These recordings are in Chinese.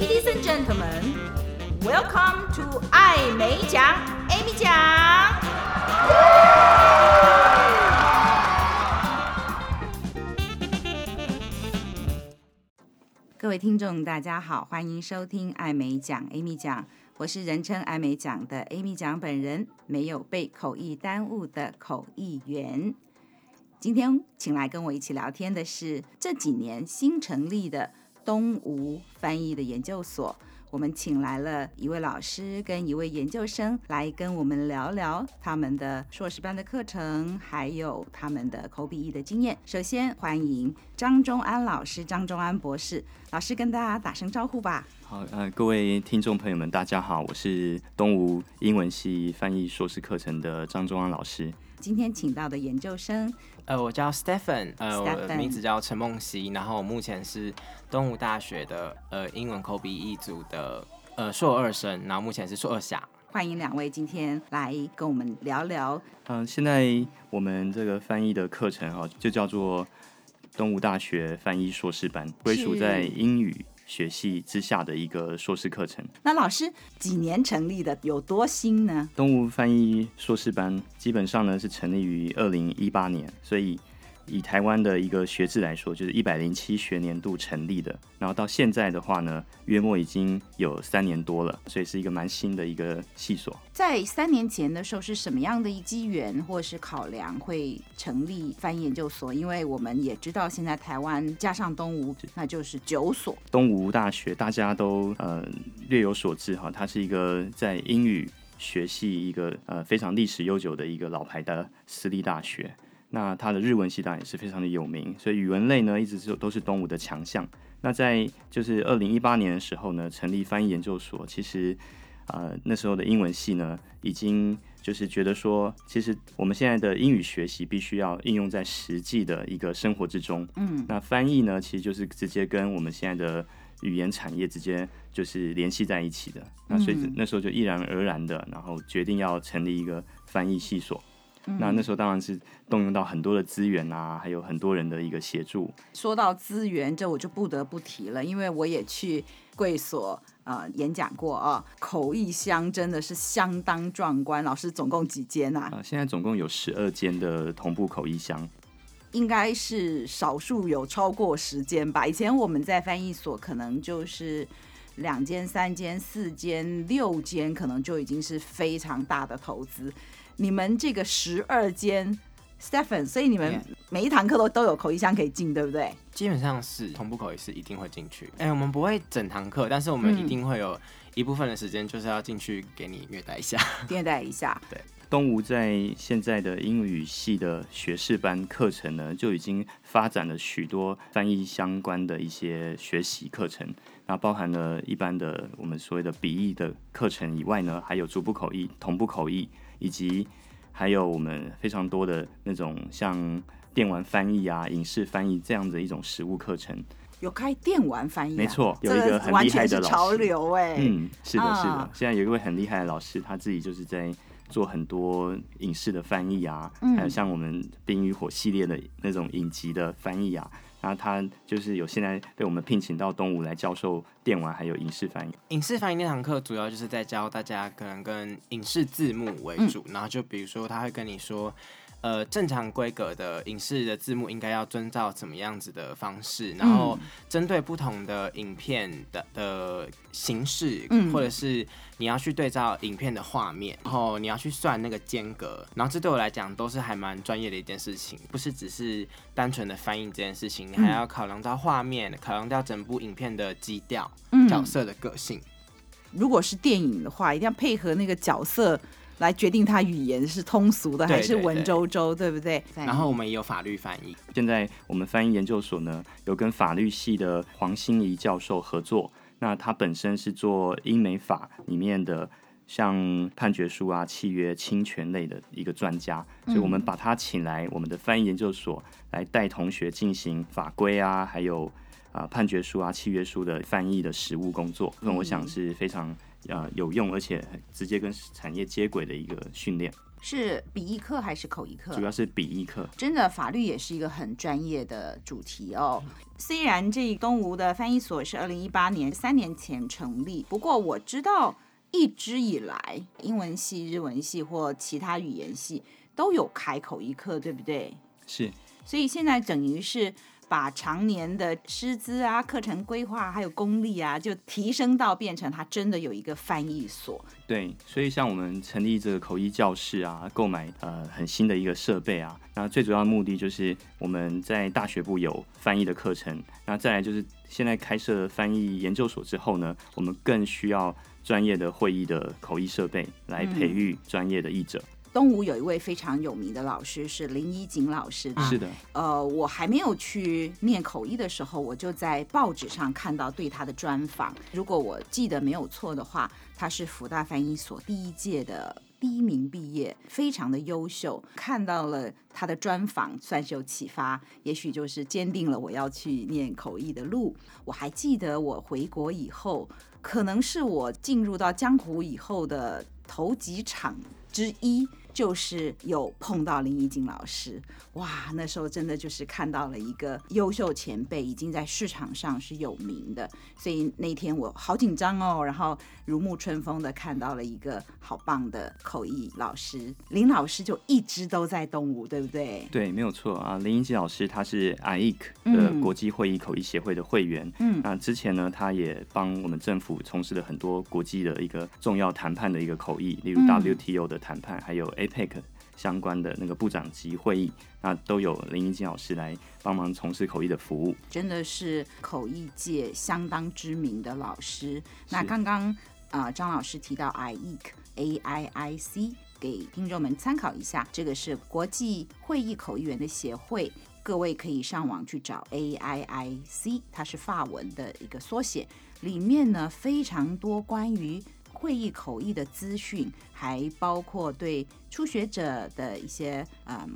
Ladies and gentlemen, welcome to 艾美奖 Amy 奖。各位听众，大家好，欢迎收听艾美奖 Amy 奖，我是人称艾美奖的 Amy 奖本人，没有被口译耽误的口译员。今天请来跟我一起聊天的是这几年新成立的东吴翻译的研究所，我们请来了一位老师跟一位研究生来跟我们聊聊他们的硕士班的课程，还有他们的口笔译的经验。首先欢迎张忠安老师，张忠安博士，老师跟大家打声招呼吧。好，各位听众朋友们，大家好，我是东吴英文系翻译硕士课程的张忠安老师。今天请到的研究生，我叫 Stephen， 我的名字叫陈梦熙，然后我目前是东吴大学的英文口笔译组的硕二生，然后目前是硕二下。欢迎两位今天来跟我们聊聊。现在我们这个翻译的课程就叫做东吴大学翻译硕士班，归属在英语学系之下的一个硕士课程。那老师几年成立的，有多新呢？东吴翻译硕士班基本上呢是成立于2018年，所以以台湾的一个学制来说，就是107学年度成立的。然后到现在的话呢，约莫已经有3年多了，所以是一个蛮新的一个系所。在3年前的时候，是什么样的机缘或是考量会成立翻译研究所？因为我们也知道，现在台湾加上东吴，那就是9所。东吴大学大家都略有所知哈，它是一个在英语学系一个非常历史悠久的一个老牌的私立大学。那它的日文系当然也是非常的有名，所以语文类呢一直都是东吴的强项。那在就是2018年的时候呢，成立翻译研究所，其实那时候的英文系呢，已经就是觉得说，其实我们现在的英语学习必须要应用在实际的一个生活之中。那翻译呢，其实就是直接跟我们现在的语言产业直接就是联系在一起的。那所以那时候就毅然而然的，然后决定要成立一个翻译系所。那时候当然是动用到很多的资源啊，还有很多人的一个协助。说到资源，这我就不得不提了，因为我也去贵所演讲过啊，口译箱真的是相当壮观。老师总共几间啊？现在总共有12间的同步口译箱，应该是少数有超过10间吧。以前我们在翻译所可能就是2间、3间、4间、6间，可能就已经是非常大的投资。你们这个12间 Stephen， 所以你们每一堂课 都有口译箱可以进，对不对？基本上是同步口译是一定会进去。我们不会整堂课，但是我们一定会有一部分的时间就是要进去给你虐待一下，虐待一下。对，东吴在现在的英语系的学士班课程呢，就已经发展了许多翻译相关的一些学习课程，那包含了一般的我们所谓的笔译的课程以外呢，还有逐步口译、同步口译，以及还有我们非常多的那种像电玩翻译啊、影视翻译这样的一种实务课程。有开电玩翻译，没错，有一个很厉害的老师，完全是潮流欸。是的，是的。现在有一位很厉害的老师，他自己就是在做很多影视的翻译啊，还有像我们冰与火系列的那种影集的翻译啊。然后他就是有现在被我们聘请到东吴来教授电玩还有影视翻译。影视翻译那堂课主要就是在教大家可能跟影视字幕为主，然后就比如说他会跟你说，正常规格的影视的字幕应该要遵照怎么样子的方式，然后针对不同的影片 的形式，或者是你要去对照影片的画面，然后你要去算那个间隔，然后这对我来讲都是还蛮专业的一件事情，不是只是单纯的翻译这件事情，你还要考量到画面，考量到整部影片的基调，角色的个性。如果是电影的话，一定要配合那个角色来决定他语言是通俗的还是文绉绉，对不对？然后我们也有法律翻译。现在我们翻译研究所呢，有跟法律系的黄心怡教授合作，那他本身是做英美法里面的像判决书啊、契约、侵权类的一个专家，所以我们把他请来我们的翻译研究所来带同学进行法规啊，还有判决书啊、契约书的翻译的实务工作。我想是非常有用而且直接跟产业接轨的一个训练。是笔译课还是口译课？主要是笔译课。真的，法律也是一个很专业的主题哦。虽然这东吴的翻译所是2018年3年前成立，不过我知道一直以来，英文系、日文系或其他语言系都有开口译课，对不对？是。所以现在等于是把常年的师资啊、课程规划还有功力啊，就提升到变成它真的有一个翻译所。对，所以像我们成立这个口译教室啊，购买很新的一个设备啊，那最主要的目的就是我们在大学部有翻译的课程，那再来就是现在开设翻译研究所之后呢，我们更需要专业的会议的口译设备来培育专业的译者。东吴有一位非常有名的老师是林怡景老师，是的。我还没有去念口译的时候，我就在报纸上看到对他的专访。如果我记得没有错的话，他是辅大翻译所第一届的第1名毕业，非常的优秀。看到了他的专访，算是有启发，也许就是坚定了我要去念口译的路。我还记得我回国以后，可能是我进入到江湖以后的头几场之一，就是有碰到林怡景老师。哇，那时候真的就是看到了一个优秀前辈已经在市场上是有名的，所以那天我好紧张哦，然后如沐春风的看到了一个好棒的口译老师。林老师就一直都在东吴，对不对？对，没有错啊。林怡景老师他是 AIIC 的国际会议口译协会的会员，那之前呢，他也帮我们政府从事了很多国际的一个重要谈判的一个口译，例如 WTO 的谈判，还有 APEC 相关的那个部长级会议，那都有林怡景老师来帮忙从事口译的服务，真的是口译界相当知名的老师。那刚刚张老师提到 AIIC， 给听众们参考一下，这个是国际会议口译员的协会，各位可以上网去找 AIIC， 它是法文的一个缩写，里面呢非常多关于会议口译的资讯，还包括对初学者的一些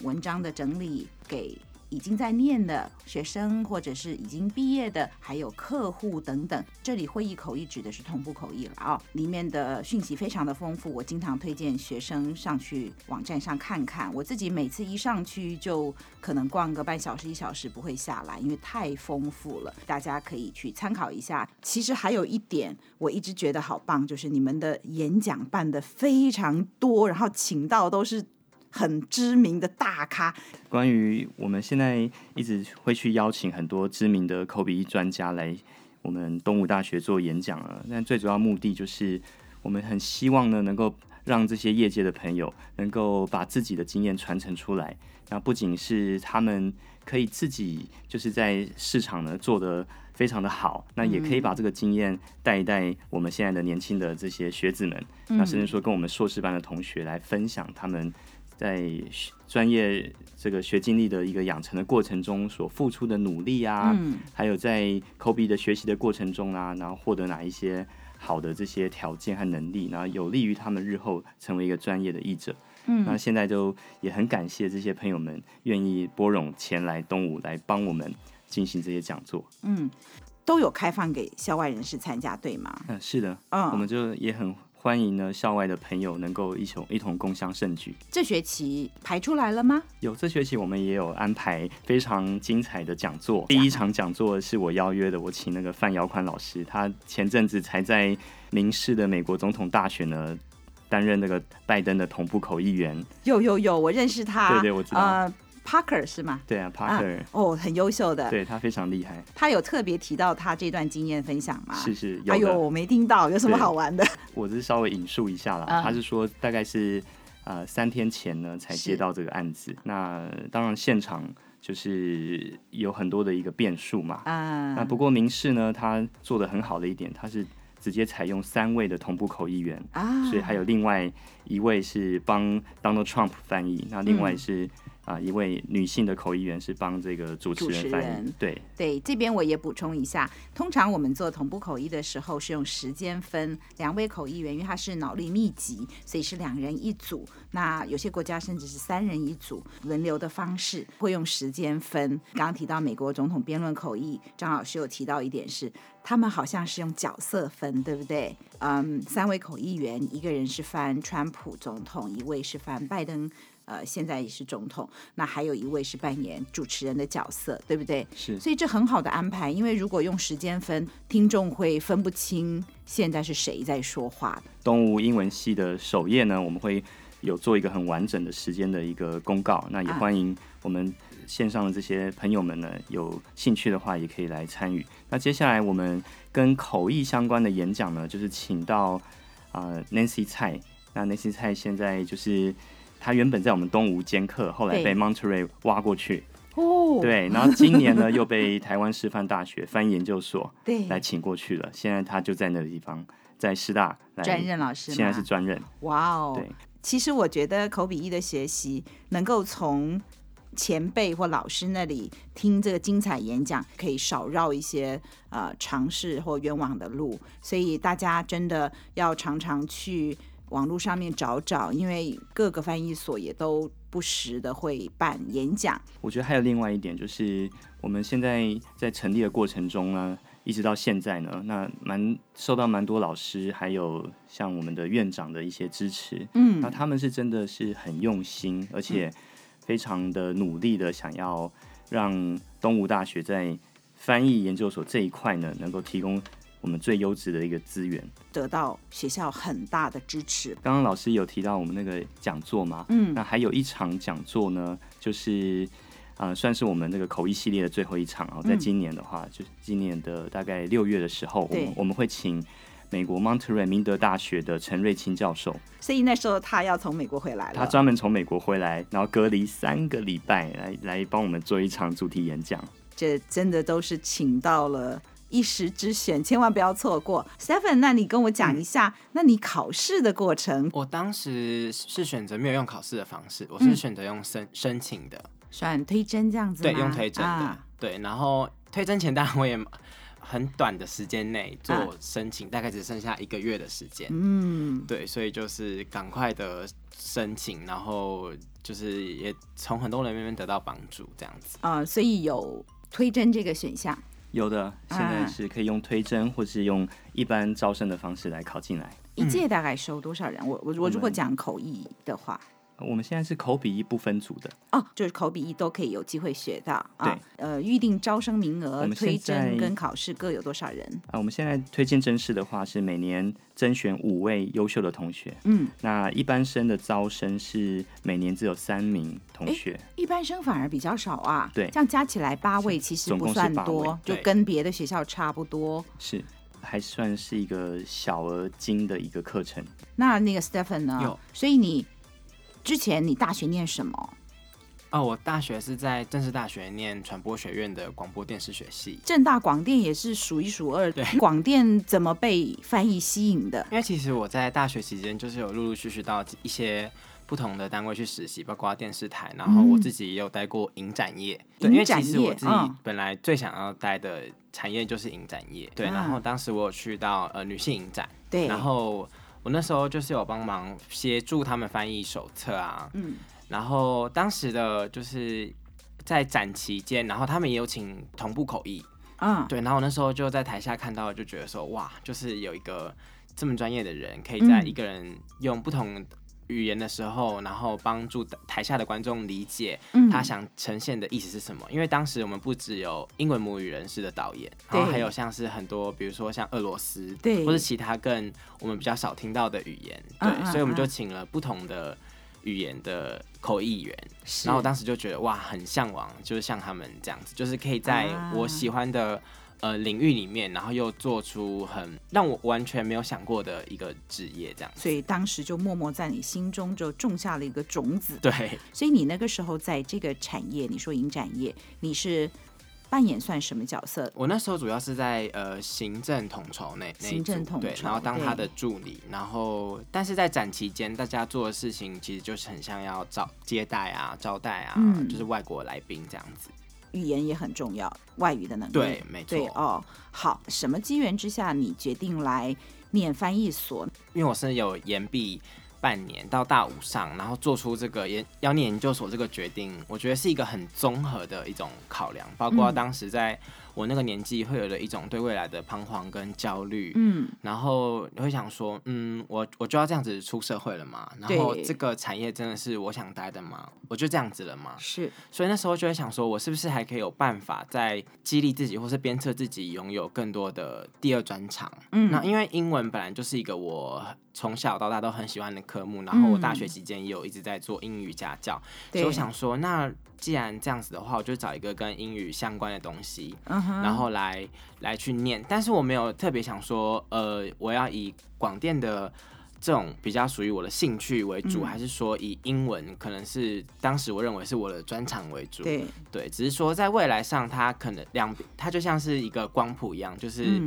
文章的整理，给已经在念的学生或者是已经毕业的，还有客户等等。这里会议口译指的是同步口译了啊，里面的讯息非常的丰富，我经常推荐学生上去网站上看看。我自己每次一上去就可能逛个半小时一小时不会下来，因为太丰富了，大家可以去参考一下。其实还有一点我一直觉得好棒，就是你们的演讲办的非常多，然后请到都是很知名的大咖。关于我们现在一直会去邀请很多知名的口笔译专家来我们东吴大学做演讲了，但最主要目的就是我们很希望呢能够让这些业界的朋友能够把自己的经验传承出来，那不仅是他们可以自己就是在市场呢做得非常的好，那也可以把这个经验带一带我们现在的年轻的这些学子们，那甚至说跟我们硕士班的同学来分享他们在专业这个学经历的一个养成的过程中所付出的努力啊，还有在口笔的学习的过程中啊，然后获得哪一些好的这些条件和能力，然后有利于他们日后成为一个专业的译者。那现在就也很感谢这些朋友们愿意拨冗前来东吴来帮我们进行这些讲座。都有开放给校外人士参加，对吗？是的，我们就也很欢迎呢校外的朋友能够一同共襄盛举。这学期排出来了吗？有，这学期我们也有安排非常精彩的讲座。第一场讲座是我邀约的，我请那个范尧宽老师，他前阵子才在明士的美国总统大选呢担任那个拜登的同步口译员。有，我认识他。对，我知道。Parker 是吗？对啊 ，Parker 很优秀的，对，他非常厉害。他有特别提到他这段经验分享吗？是，有的。哎呦，我没听到，有什么好玩的？我是稍微引述一下啦，他是说大概是3天前呢才接到这个案子，那当然现场就是有很多的一个变数嘛。那不过民事呢，他做得很好的一点，他是直接采用3位的同步口译员，所以还有另外1位是帮 Donald Trump 翻译，那另外是一位女性的口译员是帮这个主持人翻译。对对，这边我也补充一下，通常我们做同步口译的时候是用时间分，两位口译员因为他是脑力密集，所以是两人一组，那有些国家甚至是三人一组，轮流的方式会用时间分。刚刚提到美国总统辩论口译，张老师有提到一点是他们好像是用角色分，对不对？三位口译员，一个人是翻川普总统，一位是翻拜登现在也是总统，那还有一位是扮演主持人的角色，对不对？是，所以这很好的安排，因为如果用时间分，听众会分不清现在是谁在说话。东吴英文系的首页呢，我们会有做一个很完整的时间的一个公告，那也欢迎我们线上的这些朋友们呢，有兴趣的话也可以来参与。那接下来我们跟口译相关的演讲呢，就是请到Nancy Tsai。那 Nancy Tsai 现在就是他原本在我们东吴兼课，后来被 Monterey 挖过去。哦，对，然后今年呢又被台湾师范大学翻译研究所来请过去了。现在他就在那个地方，在师大来专任老师，现在是专任。哇哦，对，其实我觉得口笔译的学习能够从前辈或老师那里听这个精彩演讲，可以少绕一些尝试或冤枉的路，所以大家真的要常常去网络上面找找，因为各个翻译所也都不时的会办演讲。我觉得还有另外一点，就是我们现在在成立的过程中呢，一直到现在呢，那受到蛮多老师还有像我们的院长的一些支持。那他们是真的是很用心，而且非常的努力的想要让东吴大学在翻译研究所这一块呢，能够提供我们最优质的一个资源，得到学校很大的支持。刚刚老师有提到我们那个讲座嘛，那还有一场讲座呢，就是算是我们那个口译系列的最后一场在今年的话，就是今年的大概6月的时候，我们会请美国 Monterey 明德大学的陈瑞清教授，所以那时候他要从美国回来了，他专门从美国回来，然后隔离3个礼拜来帮我们做一场主题演讲。这真的都是请到了一时之选，千万不要错过。 Stephen， 那你跟我讲一下，那你考试的过程。我当时是选择没有用考试的方式，我是选择用申请的，算推甄这样子吗？对，用推甄的对，然后推甄前当然我也很短的时间内做申请，大概只剩下1个月的时间。对，所以就是赶快的申请，然后就是也从很多人那边得到帮助这样子。所以有推甄这个选项。有的，现在是可以用推甄或是用一般招生的方式来考进来。一届大概收多少人？我如果讲口译的话，我们现在是口笔译不分组的就是口笔译都可以有机会学到。对，预定招生名额，推甄跟考试各有多少人？我们现在推荐甄试的话是每年甄选5位优秀的同学。那一般生的招生是每年只有3名同学，一般生反而比较少啊。对，这样加起来8位其实不算多，就跟别的学校差不多。是，还算是一个小而精的一个课程。那个 Stephen 呢？所以你之前你大学念什么？我大学是在政治大学念传播学院的广播电视学系。政大广电也是数一数二。对，广电怎么被翻译吸引的？因为其实我在大学期间就是有陆陆续续到一些不同的单位去实习，包括电视台，然后我自己也有待过影展业。对，因为其实我自己本来最想要待的产业就是影展业。对，然后当时我有去到女性影展。对，然后我那时候就是有帮忙协助他们翻译手册啊。然后当时的就是在展期间，然后他们也有请同步口译。对，然后我那时候就在台下看到，就觉得说哇，就是有一个这么专业的人，可以在一个人用不同语言的时候，然后帮助台下的观众理解他想呈现的意思是什么。因为当时我们不只有英文母语人士的导演，然后还有像是很多比如说像俄罗斯或是其他更我们比较少听到的语言。对，所以我们就请了不同的语言的口译员。然后我当时就觉得哇，很向往，就是像他们这样子，就是可以在我喜欢的领域里面，然后又做出很让我完全没有想过的一个职业这样子。所以当时就默默在你心中就种下了一个种子。对，所以你那个时候在这个产业，你说影展业，你是扮演算什么角色？我那时候主要是在行政统筹那一组，行政统筹，对，然后当他的助理，然后但是在展期间，大家做的事情其实就是很像要接待啊、招待啊，就是外国来宾这样子。语言也很重要，外语的能力，对，没错，对哦。好，什么机缘之下你决定来念翻译所？因为我是有延毕半年到大五上，然后做出这个要念研究所这个决定，我觉得是一个很综合的一种考量，包括当时在我那个年纪会有的一种对未来的彷徨跟焦虑，然后你会想说，我就要这样子出社会了嘛，然后这个产业真的是我想待的吗？我就这样子了吗？是，所以那时候就会想说，我是不是还可以有办法再激励自己，或是鞭策自己拥有更多的第二专长？那因为英文本来就是一个我从小到大都很喜欢的科目，然后我大学期间也有一直在做英语家教，所以我想说，那既然这样子的话，我就找一个跟英语相关的东西，然后来去念。但是我没有特别想说，我要以广电的这种比较属于我的兴趣为主，还是说以英文可能是当时我认为是我的专长为主？对，对，只是说在未来上，它可能它就像是一个光谱一样，就是。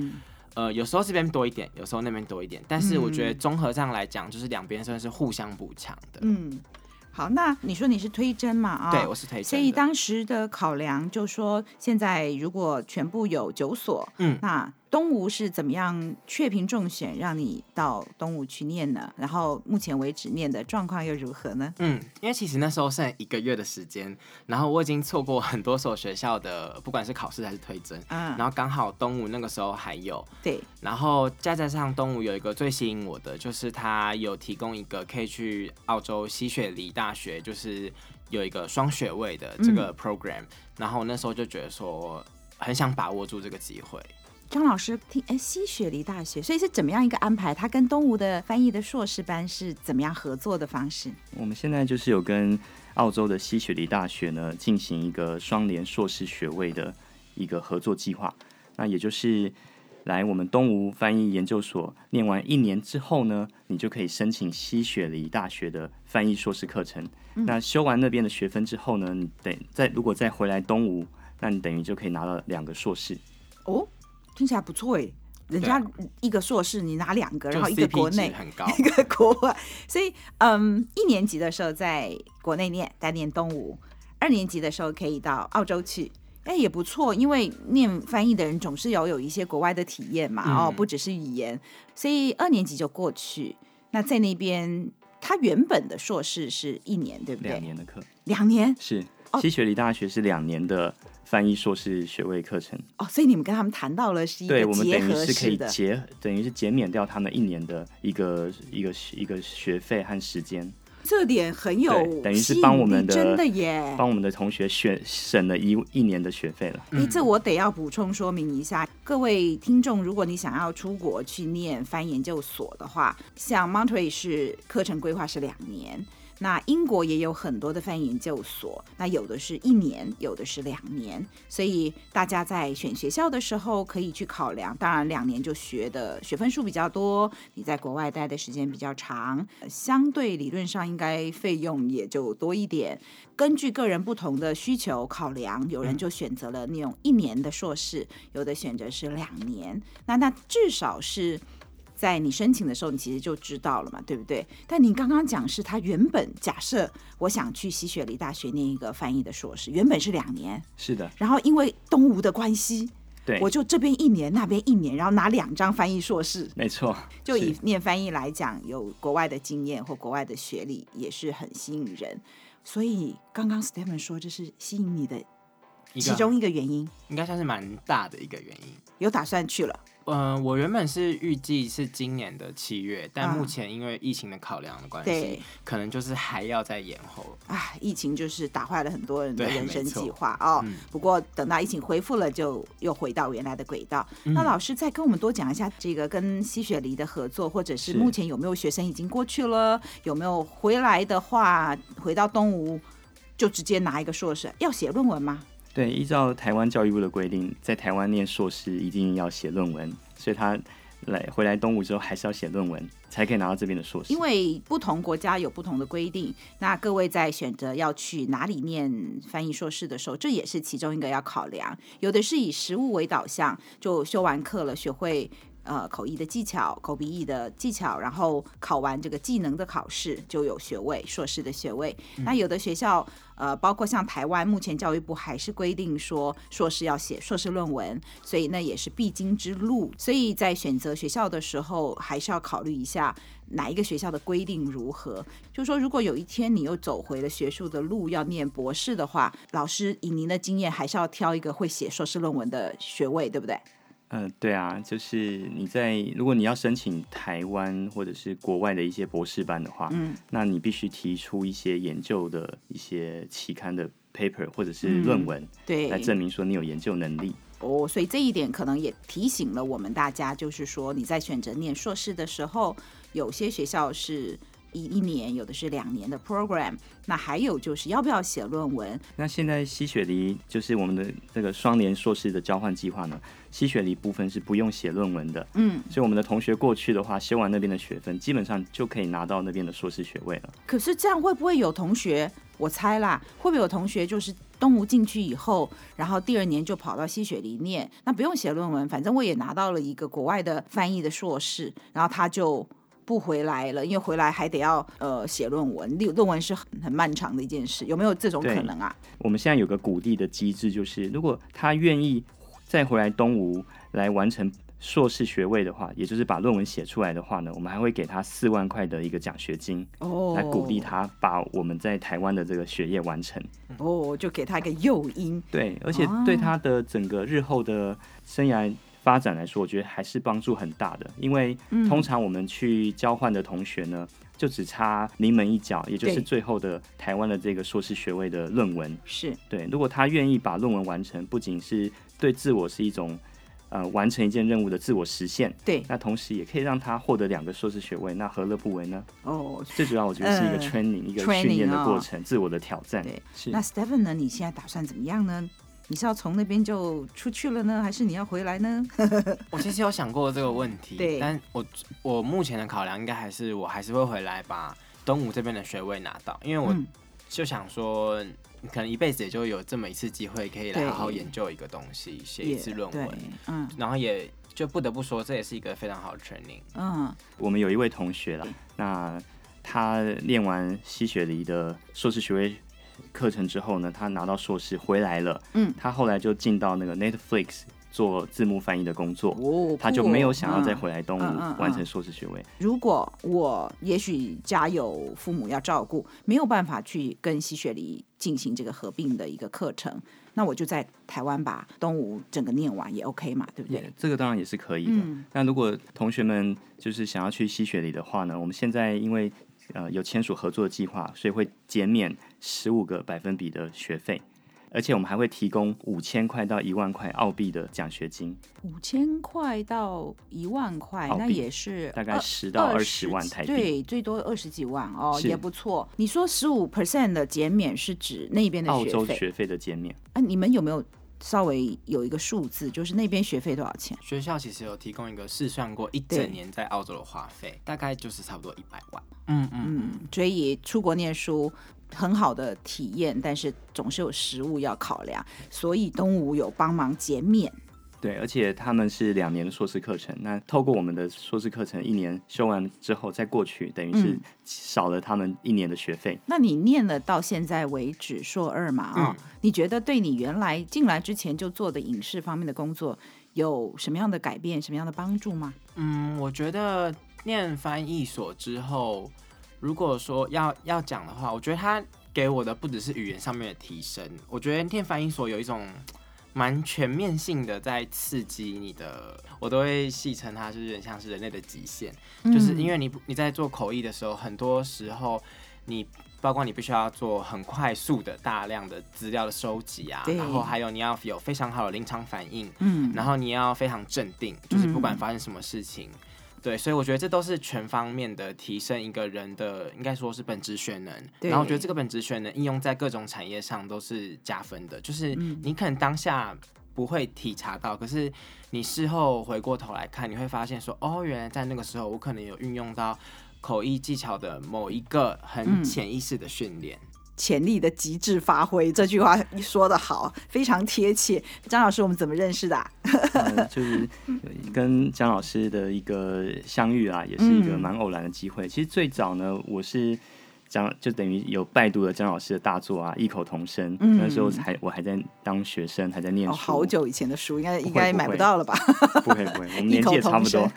有时候这边多一点，有时候那边多一点，但是我觉得综合上来讲，就是两边算是互相补强的。好，那你说你是推甄嘛？对，我是推甄的。所以当时的考量就说，现在如果全部有9所，那东吴是怎么样确评中选，让你到东吴去念呢？然后目前为止念的状况又如何呢？因为其实那时候剩1个月的时间，然后我已经错过很多所学校的，不管是考试还是推甄，然后刚好东吴那个时候还有，对，然后加上东吴有一个最吸引我的，就是它有提供一个可以去澳洲西雪梨大学，就是有一个双学位的这个 program，然后那时候就觉得说很想把握住这个机会。张老师听，西雪梨大学，所以是怎么样一个安排？他跟东吴的翻译的硕士班是怎么样合作的方式？我们现在就是有跟澳洲的西雪梨大学呢进行一个双联硕士学位的一个合作计划。那也就是来我们东吴翻译研究所念完1年之后呢，你就可以申请西雪梨大学的翻译硕士课程。那修完那边的学分之后呢，如果再回来东吴，那你等于就可以拿到2个硕士。哦。听起来不错耶，人家一个硕士你拿2个，然后一个国内一个国外，所以1年级的时候在国内念，在念东吴，2年级的时候可以到澳洲去，也不错，因为念翻译的人总是有一些国外的体验嘛，不只是语言，所以2年级就过去。那在那边他原本的硕士是1年，对不对？2年的课，2年是西雪梨大学是2年的翻译硕士学位课程。所以你们跟他们谈到了是一个结合式的，对，我们等于是减免掉他们1年的一个学费和时间。这点很有吸引力，等于是真的耶，帮我们的同学省了一年的学费了。这我得要补充说明一下，各位听众，如果你想要出国去念翻研究所的话，像 Monterey 是课程规划是2年。那英国也有很多的翻译研究所，那有的是1年，有的是2年，所以大家在选学校的时候可以去考量。当然2年就学的学分数比较多，你在国外待的时间比较长，相对理论上应该费用也就多一点。根据个人不同的需求考量，有人就选择了那种1年的硕士，有的选择是2年。那至少是在你申请的时候你其实就知道了嘛，对不对？但你刚刚讲是他原本假设我想去西雪梨大学念一个翻译的硕士，原本是2年，是的，然后因为东吴的关系，对，我就这边1年那边1年，然后拿2张翻译硕士。没错，就以念翻译来讲，有国外的经验或国外的学历也是很吸引人。所以刚刚 Stephen 说这是吸引你的其中一个原因，应该算是蛮大的一个原因。有打算去了？我原本是预计是今年的7月，但目前因为疫情的考量的关系，可能就是还要再延后。疫情就是打坏了很多人的人生计划不过等到疫情恢复了，就又回到原来的轨道。那老师再跟我们多讲一下这个跟西雪梨的合作，或者是目前有没有学生已经过去了，有没有回来的话，回到东吴就直接拿一个硕士，要写论文吗？对，依照台湾教育部的规定，在台湾念硕士一定要写论文，所以他回来东吴之后还是要写论文才可以拿到这边的硕士，因为不同国家有不同的规定。那各位在选择要去哪里念翻译硕士的时候，这也是其中一个要考量。有的是以实务为导向，就修完课了，学会口译的技巧、口笔译的技巧，然后考完这个技能的考试就有学位，硕士的学位。那有的学校包括像台湾目前教育部还是规定说硕士要写硕士论文，所以那也是必经之路。所以在选择学校的时候还是要考虑一下哪一个学校的规定如何，就是说如果有一天你又走回了学术的路要念博士的话，老师以您的经验还是要挑一个会写硕士论文的学位，对不对？对啊，就是如果你要申请台湾或者是国外的一些博士班的话，那你必须提出一些研究的一些期刊的 paper 或者是论文，对，来证明说你有研究能力。所以这一点可能也提醒了我们大家，就是说你在选择念硕士的时候，有些学校是一年，有的是2年的 program， 那还有就是要不要写论文。那现在西雪梨就是我们的这个双联硕士的交换计划呢，西雪梨部分是不用写论文的，所以我们的同学过去的话，修完那边的学分，基本上就可以拿到那边的硕士学位了。可是这样会不会有同学，我猜啦，会不会有同学就是东吴进去以后，然后第2年就跑到西雪梨念，那不用写论文，反正我也拿到了一个国外的翻译的硕士，然后他就不回来了，因为回来还得要写论文，论文是很漫长的一件事，有没有这种可能啊？我们现在有个鼓励的机制，就是如果他愿意再回来东吴来完成硕士学位的话，也就是把论文写出来的话呢，我们还会给他4万块的一个奖学金，来鼓励他把我们在台湾的这个学业完成。就给他一个诱因。对，而且对他的整个日后的生涯发展来说，我觉得还是帮助很大的，因为通常我们去交换的同学呢，就只差临门一脚，也就是最后的台湾的这个硕士学位的论文。是，对，如果他愿意把论文完成，不仅是对自我是一种完成一件任务的自我实现，对，那同时也可以让他获得2个硕士学位，那何乐不为呢？最主要我觉得是一个 training， 一个训练的过程，自我的挑战。对，是。那 Stephen 呢？你现在打算怎么样呢？你是要从那边就出去了呢，还是你要回来呢？我其实有想过这个问题，但我目前的考量应该还是我还是会回来把东吴这边的学位拿到，因为我就想说，可能一辈子也就有这么一次机会可以来好好研究一个东西，写一次论文，然后也就不得不说，这也是一个非常好的 training。我们有一位同学啦，那他念完西雪梨的硕士学位课程之后呢，他拿到硕士回来了，他后来就进到那个 Netflix 做字幕翻译的工作，他就没有想要再回来东吴完成硕士学位。如果我也许家有父母要照顾，没有办法去跟西雪梨进行这个合并的一个课程，那我就在台湾把东吴整个念完也 OK 嘛，对不对？这个当然也是可以的。那如果同学们就是想要去西雪梨的话呢，我们现在因为有签署合作的计划，所以会减免15%的学费，而且我们还会提供5000块到1万块澳币的奖学金。5000块到1万块，那也是大概10到20万台币，对，最多20几万也不错。你说15% 的减免是指那边的学费？澳洲学费的减免你们有没有稍微有一个数字，就是那边学费多少钱？学校其实有提供一个试算过一整年在澳洲的花费，大概就是差不多100万。所以出国念书很好的体验，但是总是有实务要考量，所以东吴有帮忙减免。对，而且他们是2年的硕士课程，那透过我们的硕士课程1年修完之后再过去，等于是少了他们1年的学费。那你念了到现在为止硕2嘛，你觉得对你原来进来之前就做的影视方面的工作有什么样的改变，什么样的帮助吗？我觉得念翻译所之后，如果说要讲的话，我觉得它给我的不只是语言上面的提升，我觉得念翻译所有一种蛮全面性的在刺激你的，我都会戏称它是有点像是人类的极限，就是因为你在做口译的时候，很多时候你包括你必须要做很快速的大量的资料的收集啊，然后还有你要有非常好的临场反应，然后你要非常镇定，就是不管发生什么事情，对，所以我觉得这都是全方面的提升一个人的，应该说是本质学能。然后我觉得这个本质学能应用在各种产业上都是加分的，就是你可能当下不会体察到，可是你事后回过头来看，你会发现说，哦，原来在那个时候我可能有运用到口译技巧的某一个很潜意识的训练。潜力的极致发挥，这句话说得好，非常贴切。江老师，我们怎么认识的啊？就是跟江老师的一个相遇啊，也是一个蛮偶然的机会。其实最早呢，我是就等于有拜读了江老师的大作啊，《异口同声》嗯。那时候我还在当学生，还在念书。哦，好久以前的书，应该买不到了吧？不会不会，我们年纪也差不多。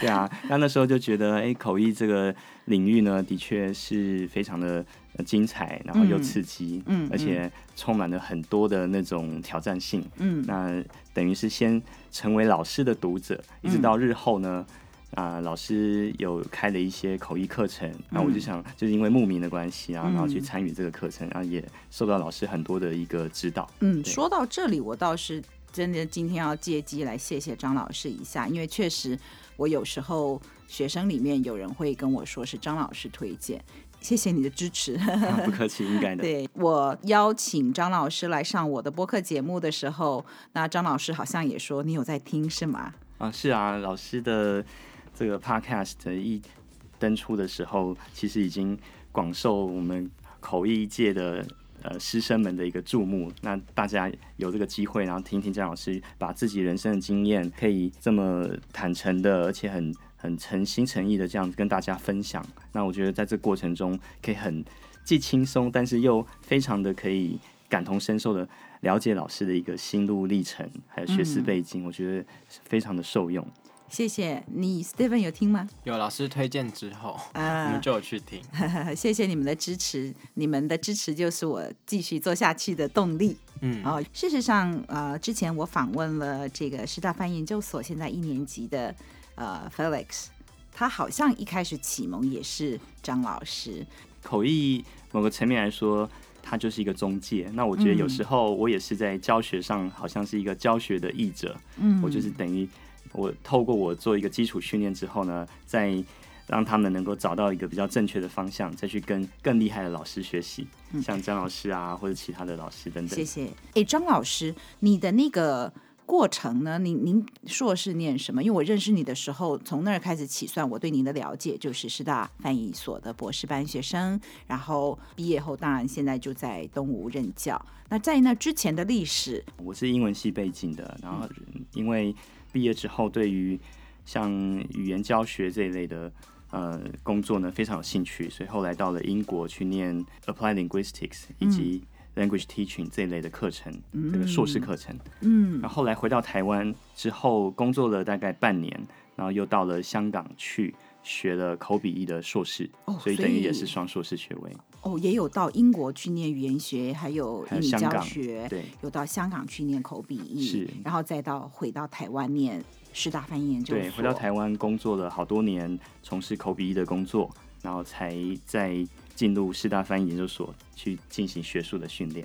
对啊，那时候就觉得，哎，口译这个领域呢，的确是非常的精彩，然后又刺激，而且充满了很多的那种挑战性。那等于是先成为老师的读者，一直到日后呢。老师有开了一些口译课程，那我就想就是因为慕名的关系啊，然后去参与这个课程，然后也受到老师很多的一个指导。说到这里，我倒是真的今天要借机来谢谢张老师一下，因为确实我有时候学生里面有人会跟我说是张老师推荐。谢谢你的支持。不客气，应该的。对，我邀请张老师来上我的播客节目的时候，那张老师好像也说你有在听是吗？是啊，老师的这个 podcast 一登出的时候，其实已经广受我们口译界的师生们的一个注目。那大家有这个机会，然后听听江老师把自己人生的经验，可以这么坦诚的，而且很诚心诚意的这样跟大家分享。那我觉得在这过程中，可以很既轻松，但是又非常的可以感同身受的了解老师的一个心路历程，还有学识背景，我觉得非常的受用。谢谢你 Stephen 有听吗？有，老师推荐之后我们就有去听。谢谢你们的支持，你们的支持就是我继续做下去的动力。事实上之前我访问了这个师大翻译研究所现在1年级的Felix， 他好像一开始启蒙也是张老师。口译某个层面来说，它就是一个中介。那我觉得有时候我也是在教学上好像是一个教学的译者。我就是等于我透过我做一个基础训练之后呢，再让他们能够找到一个比较正确的方向，再去跟更厉害的老师学习，像张老师啊，或者其他的老师等等。谢谢。张老师，你的那个过程呢？您硕士念什么？因为我认识你的时候，从那儿开始起算，我对您的了解就是师大翻译所的博士班学生，然后毕业后当然现在就在东吴任教。那在那之前的历史，我是英文系背景的，然后因为毕业之后对于像语言教学这一类的工作呢非常有兴趣，所以后来到了英国去念 Applied Linguistics 以及 Language Teaching 这一类的课程，这个硕士课程。然后后来回到台湾之后工作了大概半年，然后又到了香港去学了口笔译的硕士，所以等于也是双硕士学位。也有到英国去念语言学，还有英语教学，对，有到香港去念口笔译，然后再到回到台湾念师大翻译研究所。对，回到台湾工作了好多年，从事口笔译的工作，然后才再进入师大翻译研究所去进行学术的训练。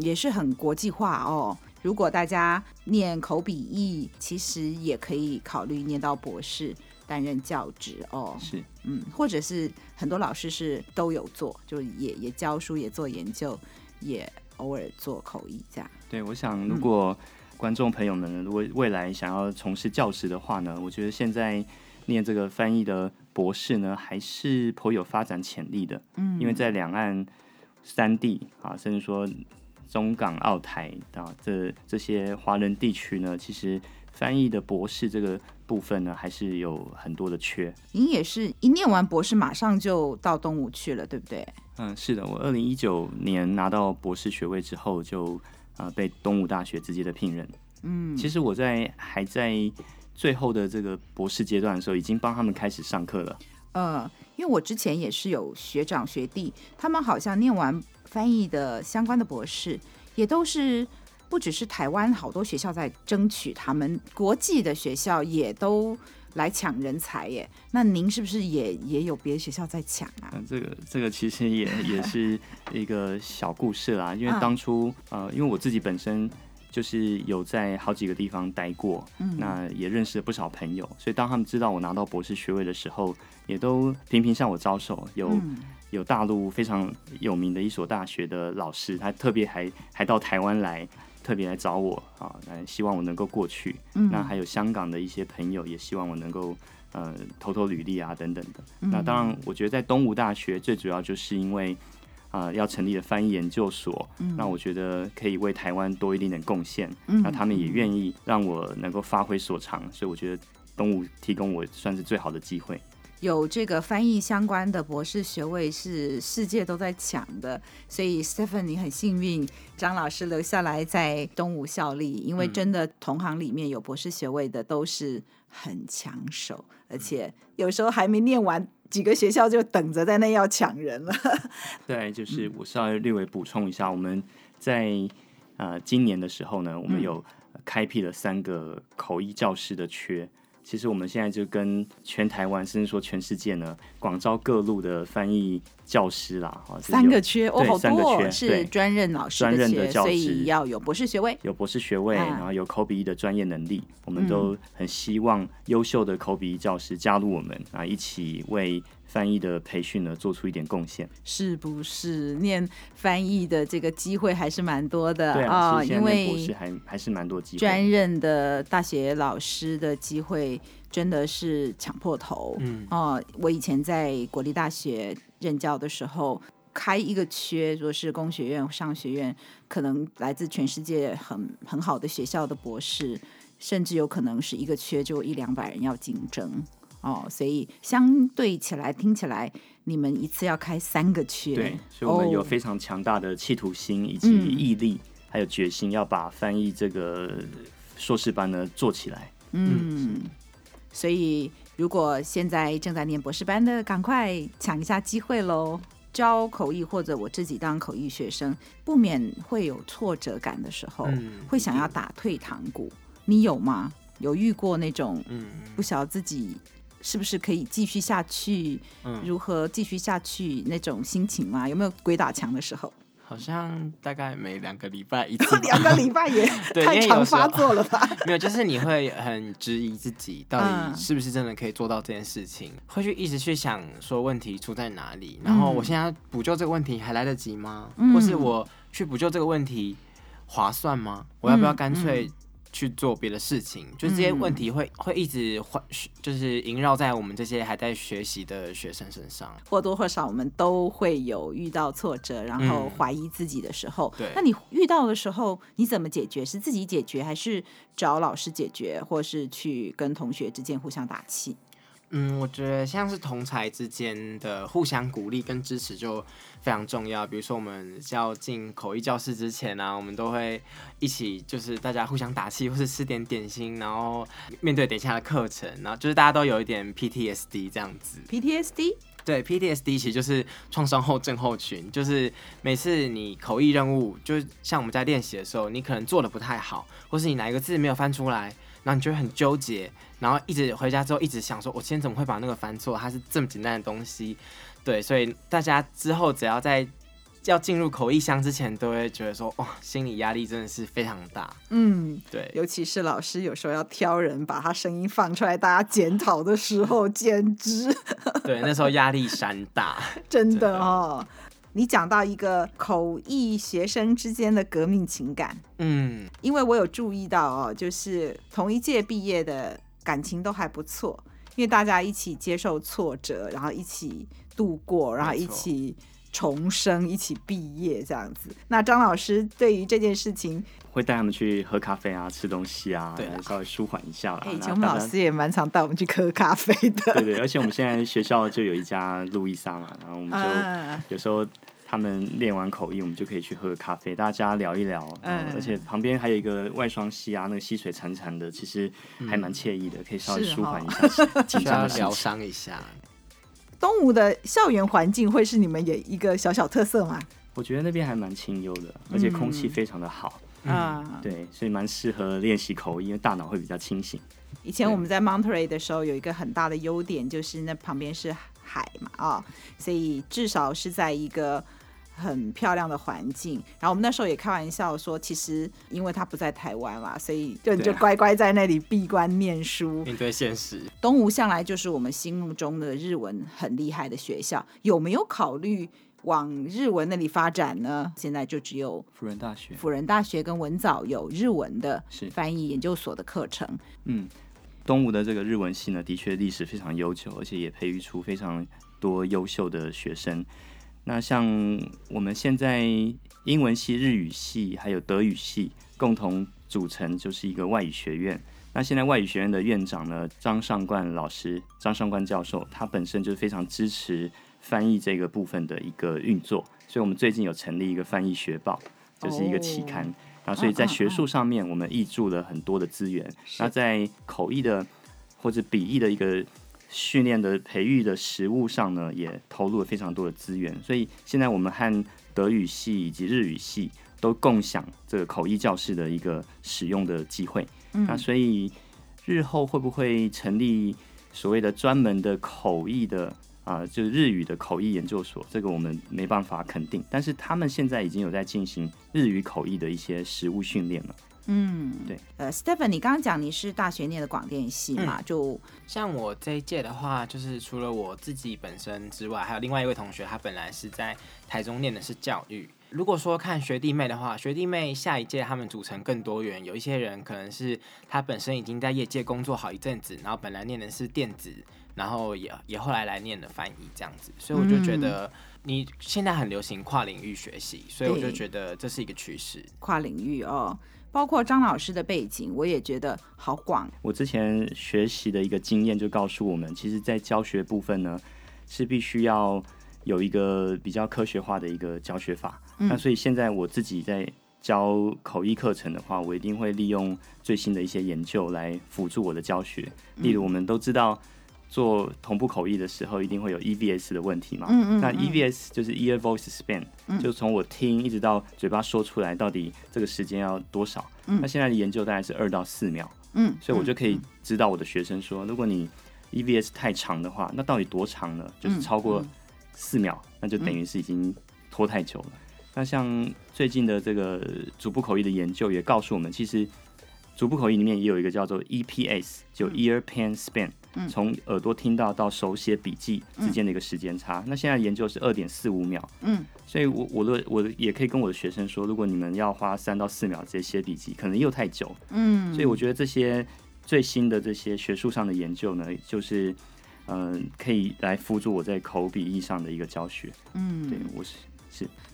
也是很国际化哦。如果大家念口笔译，其实也可以考虑念到博士，担任教职哦。是，或者是很多老师是都有做，就 也教书，也做研究，也偶尔做口译这样。对，我想如果观众朋友们如果未来想要从事教职的话呢，我觉得现在念这个翻译的博士呢，还是颇有发展潜力的。因为在两岸三地啊，甚至说中港澳台啊，这些华人地区呢，其实翻译的博士这个部分呢还是有很多的缺。您也是一念完博士马上就到东吴去了对不对？是的，我2019年拿到博士学位之后就被东吴大学直接的聘任。其实我还在最后的这个博士阶段的时候已经帮他们开始上课了。因为我之前也是有学长学弟，他们好像念完翻译的相关的博士也都是不只是台湾好多学校在争取，他们国际的学校也都来抢人才耶。那您是不是也有别的学校在抢啊？这个其实也是一个小故事啦。因为当初因为我自己本身就是有在好几个地方待过，那也认识了不少朋友，所以当他们知道我拿到博士学位的时候，也都频频向我招手。有大陆非常有名的一所大学的老师，他特别还到台湾来特别来找我啊，希望我能够过去。那还有香港的一些朋友也希望我能够投履历啊等等的。那当然，我觉得在东吴大学最主要就是因为要成立的翻译研究所，那我觉得可以为台湾多一点点贡献。那他们也愿意让我能够发挥所长，所以我觉得东吴提供我算是最好的机会。有这个翻译相关的博士学位是世界都在抢的，所以 Stephen 你很幸运，张老师留下来在东吴效力，因为真的同行里面有博士学位的都是很抢手，而且有时候还没念完几个学校就等着在那要抢人了。对，就是我稍微略微补充一下，我们在今年的时候呢，我们有开辟了3个口译教师的缺。其实我们现在就跟全台湾甚至说全世界呢广招各路的翻译教师啦，3个缺哦，好多缺，是专任老师的缺，专任的教师，所以要有博士学位，有博士学位，然后有口笔译的专业能力，我们都很希望优秀的口笔译教师加入我们啊，一起为翻译的培训呢做出一点贡献。是不是念翻译的这个机会还是蛮多的？对啊，哦，因为博士还是蛮多机会，专任的大学老师的机会真的是抢破头。我以前在国立大学任教的时候，开一个缺，如果是工学院、商学院，可能来自全世界 很好的学校的博士，甚至有可能是一个缺就100-200人要竞争。所以相对起来听起来你们一次要开3个缺。对，所以我们有非常强大的企图心以及毅力，还有决心要把翻译这个硕士班呢做起来。所以如果现在正在念博士班的赶快抢一下机会咯。教口译或者我自己当口译学生不免会有挫折感的时候，会想要打退堂鼓，你有吗？有遇过那种不晓得自己是不是可以继续下去，如何继续下去那种心情吗？有没有鬼打墙的时候？好像大概每2个礼拜一次。2个礼拜也太常发作了吧？没有，就是你会很质疑自己到底是不是真的可以做到这件事情，会去一直去想说问题出在哪里，然后我现在补救这个问题还来得及吗？或是我去补救这个问题划算吗？我要不要干脆去做别的事情，就是这些问题会一直就是萦绕在我们这些还在学习的学生身上，或多或少我们都会有遇到挫折，然后怀疑自己的时候。那你遇到的时候你怎么解决？是自己解决，还是找老师解决，或是去跟同学之间互相打气？我觉得像是同侪之间的互相鼓励跟支持就非常重要。比如说我们要进口译教室之前啊，我们都会一起就是大家互相打气，或是吃点点心，然后面对等一下的课程，然后就是大家都有一点 PTSD 这样子。PTSD？ 对， PTSD 其实就是创伤后症候群，就是每次你口译任务，就像我们在练习的时候，你可能做得不太好，或是你哪一个字没有翻出来，然后你就会很纠结，然后一直回家之后一直想说我今天怎么会把那个翻错，它是这么简单的东西。对，所以大家之后只要在要进入口译箱之前都会觉得说哇，心理压力真的是非常大。对，尤其是老师有时候要挑人把他声音放出来，大家检讨的时候简直对，那时候压力山大。真的哦。你讲到一个口译学生之间的革命情感，因为我有注意到就是同一届毕业的感情都还不错，因为大家一起接受挫折，然后一起度过，然后一起重生，一起毕业这样子。那张老师对于这件事情会带他们去喝咖啡啊，吃东西啊，对，稍微舒缓一下啦。以前我们老师也蛮常带我们去喝咖啡的。对对，而且我们现在学校就有一家路易莎嘛，然后我们就有时候他们练完口译我们就可以去喝咖啡，大家聊一聊。而且旁边还有一个外双溪啊，那个溪水潺潺的，其实还蛮惬意的，可以稍微舒缓一下紧张的事情，疗伤一下。东吴的校园环境会是你们也一个小小特色吗？我觉得那边还蛮清幽的，而且空气非常的好。对，所以蛮适合练习口译，因为大脑会比较清醒。以前我们在 Monterey 的时候有一个很大的优点，就是那旁边是海嘛，所以至少是在一个很漂亮的环境。然后我们那时候也开玩笑说，其实因为他不在台湾啦，所以你就乖乖在那里闭关念书，面对现实。东吴向来就是我们心目中的日文很厉害的学校，有没有考虑往日文那里发展呢，现在就只有辅仁大学跟文藻有日文的翻译研究所的课程。嗯，东吴的这个日文系呢，的确历史非常悠久，而且也培育出非常多优秀的学生。那像我们现在英文系、日语系还有德语系共同组成就是一个外语学院。那现在外语学院的院长呢，张上冠老师，张上冠教授，他本身就是非常支持翻译这个部分的一个运作，所以我们最近有成立一个翻译学报，就是一个期刊。那所以在学术上面我们挹注了很多的资源，那在口译的或者笔译的一个训练的培育的实务上呢，也投入了非常多的资源，所以现在我们和德语系以及日语系都共享这个口译教室的一个使用的机会。那所以日后会不会成立所谓的专门的口译的就是日语的口译研究所，这个我们没办法肯定，但是他们现在已经有在进行日语口译的一些实务训练了。嗯，对。Stephen， 你刚刚讲你是大学念的广电系嘛？就像我这一届的话，就是除了我自己本身之外，还有另外一位同学，他本来是在台中念的是教育。如果说看学弟妹的话，学弟妹下一届他们组成更多元，有一些人可能是他本身已经在业界工作好一阵子，然后本来念的是电子，然后 也后来念了翻译这样子，所以我就觉得你现在很流行跨领域学习，所以我就觉得这是一个趋势。跨领域哦，包括张老师的背景我也觉得好广。我之前学习的一个经验就告诉我们，其实在教学部分呢是必须要有一个比较科学化的一个教学法。那所以现在我自己在教口译课程的话，我一定会利用最新的一些研究来辅助我的教学。例如我们都知道做同步口译的时候一定会有 EVS 的问题嘛。那 EVS 就是 Ear Voice Span， 就从我听一直到嘴巴说出来到底这个时间要多少。那现在的研究大概是2到4秒。所以我就可以知道我的学生说，如果你 EVS 太长的话，那到底多长呢？就是超过4秒，那就等于是已经拖太久了。那像最近的这个逐步口译的研究也告诉我们，其实逐步口译里面也有一个叫做 EPS， 就 Ear Pen Span，从耳朵听到到手写笔记之间的一个时间差。那现在研究是2.45秒。所以 我也可以跟我的学生说，如果你们要花3到4秒这些笔记可能又太久。所以我觉得这些最新的这些学术上的研究呢，就是可以来辅助我在口笔译上的一个教学。对，我是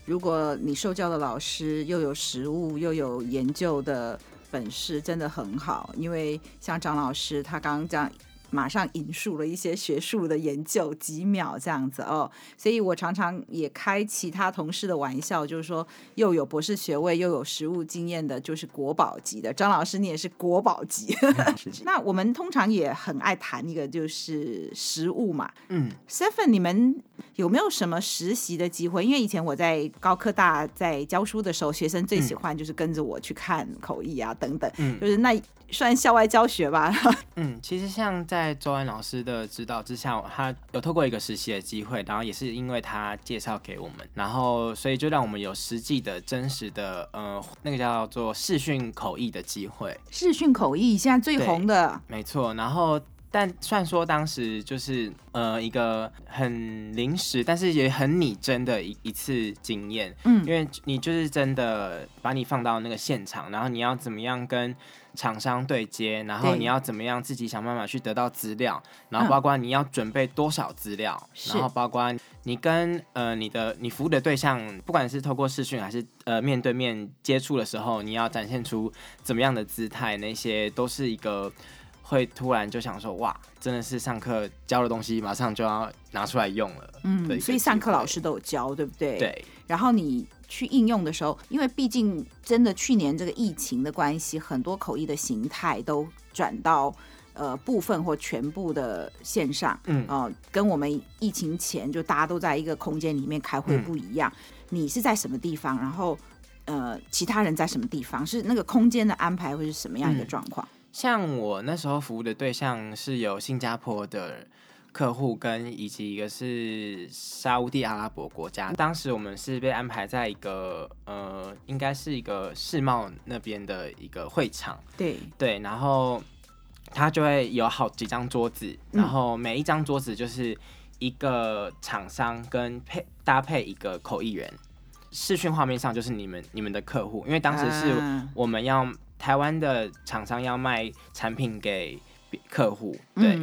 如果你受教的老师又有实务又有研究的本事真的很好，因为像张老师他刚刚讲马上引述了一些学术的研究，几秒这样子哦，所以我常常也开其他同事的玩笑，就是说又有博士学位又有实务经验的，就是国宝级的。张老师，你也是国宝级。那我们通常也很爱谈一个就是实务嘛。Stephen， 你们有没有什么实习的机会？因为以前我在高科大在教书的时候，学生最喜欢就是跟着我去看口译啊等等，就是那算校外教学吧。其实像在周安老师的指导之下，他有透过一个实习的机会，然后也是因为他介绍给我们，然后所以就让我们有实际的真实的那个叫做视讯口译的机会。视讯口译现在最红的，没错。然后但虽然说当时就是一个很临时，但是也很拟真的一次经验。因为你就是真的把你放到那个现场，然后你要怎么样跟厂商对接，然后你要怎么样自己想办法去得到资料，然后包括你要准备多少资料，然后包括你跟你服务的对象，不管是透过视讯还是面对面接触的时候，你要展现出怎么样的姿态，那些都是一个会突然就想说，哇，真的是上课教的东西马上就要拿出来用了。所以上课老师都有教，对不对？对。然后你去应用的时候，因为毕竟真的去年这个疫情的关系，很多口译的形态都转到部分或全部的线上。跟我们疫情前就大家都在一个空间里面开会不一样。你是在什么地方，然后其他人在什么地方，是那个空间的安排会是什么样一个状况？像我那时候服务的对象是有新加坡的客户跟以及一个是沙烏地阿拉伯国家，当时我们是被安排在一个应该是一个世贸那边的一个会场。对，然后他就会有好几张桌子，然后每一张桌子就是一个厂商跟搭配一个口译员，视讯画面上就是你们的客户，因为当时是我们要台湾的厂商要卖产品给客户，对，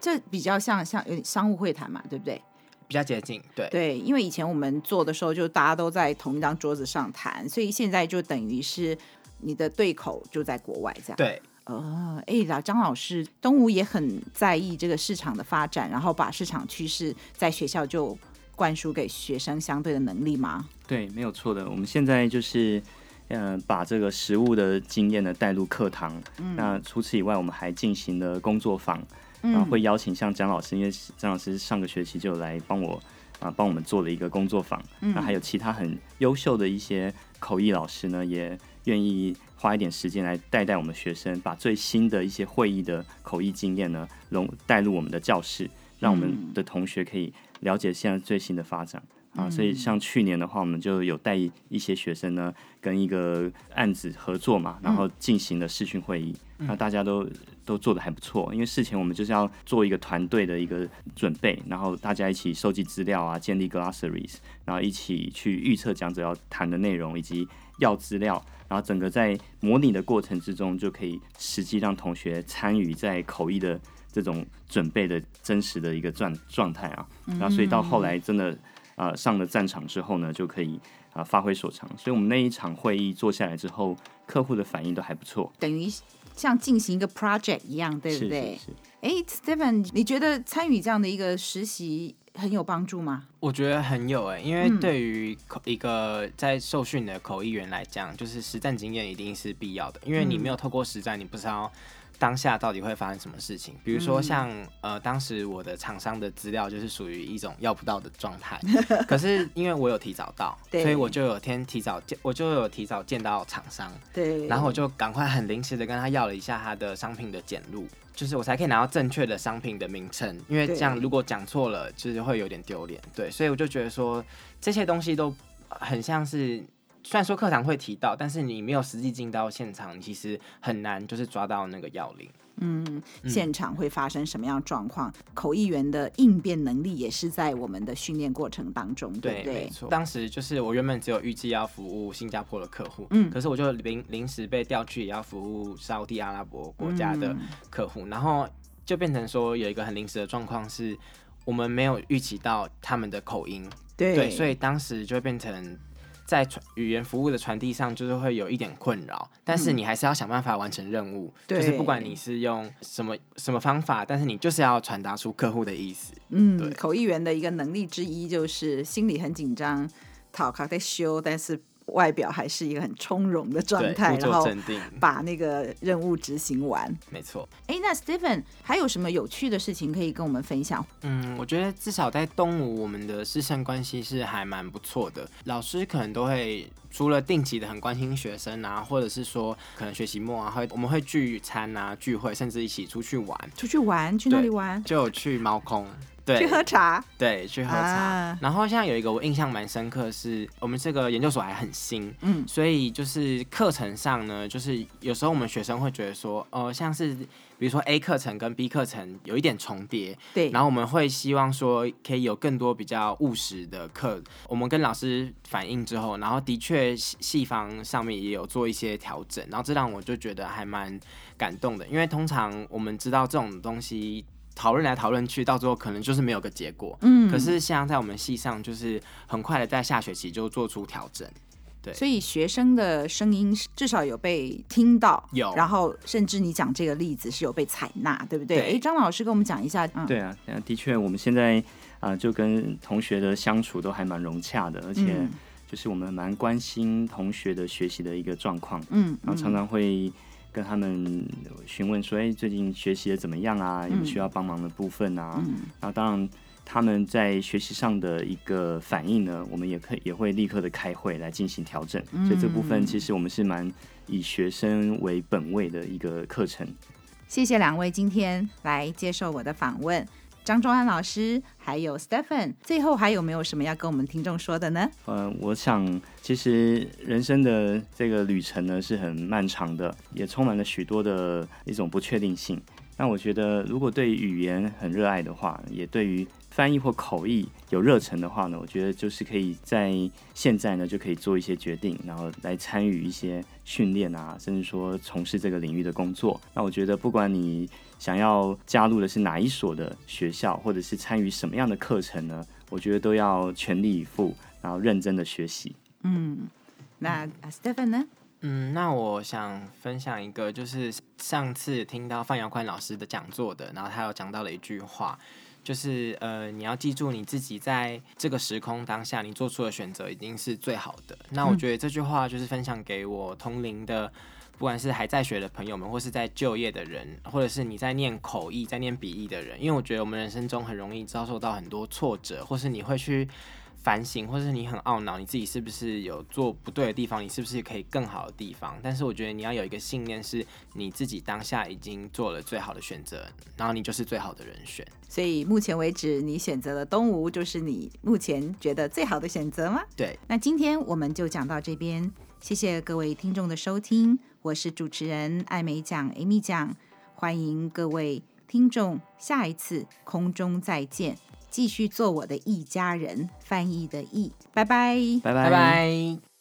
这比较像商务会谈嘛，对不对？比较接近，对，因为以前我们做的时候，就大家都在同一张桌子上谈，所以现在就等于是你的对口就在国外这样，对。张老师，东吴也很在意这个市场的发展，然后把市场趋势在学校就灌输给学生相对的能力吗？对，没有错的。我们现在就是把这个实务的经验呢带入课堂，那除此以外我们还进行了工作坊，然后会邀请像张老师，因为张老师上个学期就来帮我们做了一个工作坊，那还有其他很优秀的一些口译老师呢也愿意花一点时间来带我们学生，把最新的一些会议的口译经验呢带入我们的教室，让我们的同学可以了解现在最新的发展啊。所以像去年的话，我们就有带一些学生呢跟一个案子合作嘛，然后进行了视讯会议，那大家都做得还不错，因为事前我们就是要做一个团队的一个准备，然后大家一起收集资料啊，建立 glossaries， 然后一起去预测讲者要谈的内容以及要资料，然后整个在模拟的过程之中就可以实际让同学参与在口译的这种准备的真实的一个状态啊。然后所以到后来真的上了战场之后呢，就可以发挥所长，所以我们那一场会议做下来之后，客户的反应都还不错，等于像进行一个 project 一样，对不对？Stephen， 你觉得参与这样的一个实习很有帮助吗？我觉得很有因为对于一个在受训的口译员来讲，就是实战经验一定是必要的，因为你没有透过实战，你不知道当下到底会发生什么事情。比如说像当时我的厂商的资料就是属于一种要不到的状态，可是因为我有提早到，所以我就有提早见到厂商，对，然后我就赶快很临时的跟他要了一下他的商品的简录，就是我才可以拿到正确的商品的名称，因为这样如果讲错了就是会有点丢脸，对，所以我就觉得说这些东西都很像是，虽然说课堂会提到，但是你没有实际进到现场，你其实很难就是抓到那个要领。现场会发生什么样的状况，口译员的应变能力也是在我们的训练过程当中，对不对？没错。当时就是我原本只有预计要服务新加坡的客户，可是我就临时被调去也要服务沙地阿拉伯国家的客户，然后就变成说有一个很临时的状况是我们没有预期到他们的口音， 对，所以当时就变成在语言服务的传递上就是会有一点困扰，但是你还是要想办法完成任务，就是不管你是用什么方法，但是你就是要传达出客户的意思。对，口译员的一个能力之一就是心里很紧张，讨卡在修，但是外表还是一个很从容的状态，然后把那个任务执行完。没错。那 Stephen 还有什么有趣的事情可以跟我们分享？我觉得至少在东吴我们的师生关系是还蛮不错的，老师可能都会除了定期的很关心学生啊，或者是说可能学期末啊，我们会聚餐啊，聚会，甚至一起出去玩。去哪里玩？就有去猫空，对，去喝茶，对，去喝茶。然后像有一个我印象蛮深刻是，我们这个研究所还很新，所以就是课程上呢，就是有时候我们学生会觉得说，像是比如说 A 课程跟 B 课程有一点重叠，对，然后我们会希望说可以有更多比较务实的课，我们跟老师反映之后，然后的确系方上面也有做一些调整，然后这让我就觉得还蛮感动的，因为通常我们知道这种东西讨论来讨论去，到最后可能就是没有个结果。可是像在我们系上，就是很快的在下学期就做出调整。对，所以学生的声音至少有被听到，有，然后甚至你讲这个例子是有被采纳，对不对？张老师跟我们讲一下。对啊，的确，我们现在就跟同学的相处都还蛮融洽的，而且就是我们蛮关心同学的学习的一个状况。然后常常会跟他们询问说，最近学习的怎么样啊，有没有需要帮忙的部分啊，然后当然他们在学习上的一个反应呢，我们也会立刻的开会来进行调整，所以这部分其实我们是蛮以学生为本位的一个课程。谢谢两位今天来接受我的访问，张忠安老师还有 Stephen， 最后还有没有什么要跟我们听众说的呢？我想其实人生的这个旅程呢是很漫长的，也充满了许多的一种不确定性，那我觉得如果对语言很热爱的话，也对于翻译或口译有热忱的话呢，我觉得就是可以在现在呢就可以做一些决定，然后来参与一些训练啊，甚至说从事这个领域的工作。那我觉得不管你想要加入的是哪一所的学校，或者是参与什么样的课程呢，我觉得都要全力以赴，然后认真的学习。嗯，那 Stephen 呢？那我想分享一个，就是上次听到范瑶宽老师的讲座的，然后他有讲到了一句话，就是你要记住你自己在这个时空当下你做出的选择一定是最好的。那我觉得这句话就是分享给我同龄的，不管是还在学的朋友们，或是在就业的人，或者是你在念口译在念笔译的人，因为我觉得我们人生中很容易遭受到很多挫折，或是你会去反省，或是你很懊恼你自己是不是有做不对的地方，你是不是可以更好的地方。但是我觉得你要有一个信念，是你自己当下已经做了最好的选择，然后你就是最好的人选。所以目前为止你选择了东吴，就是你目前觉得最好的选择吗？对。那今天我们就讲到这边，谢谢各位听众的收听，我是主持人艾美奖 Amy 奖，欢迎各位听众下一次空中再见，继续做我的一家人，翻译的译，拜拜，拜拜，拜拜。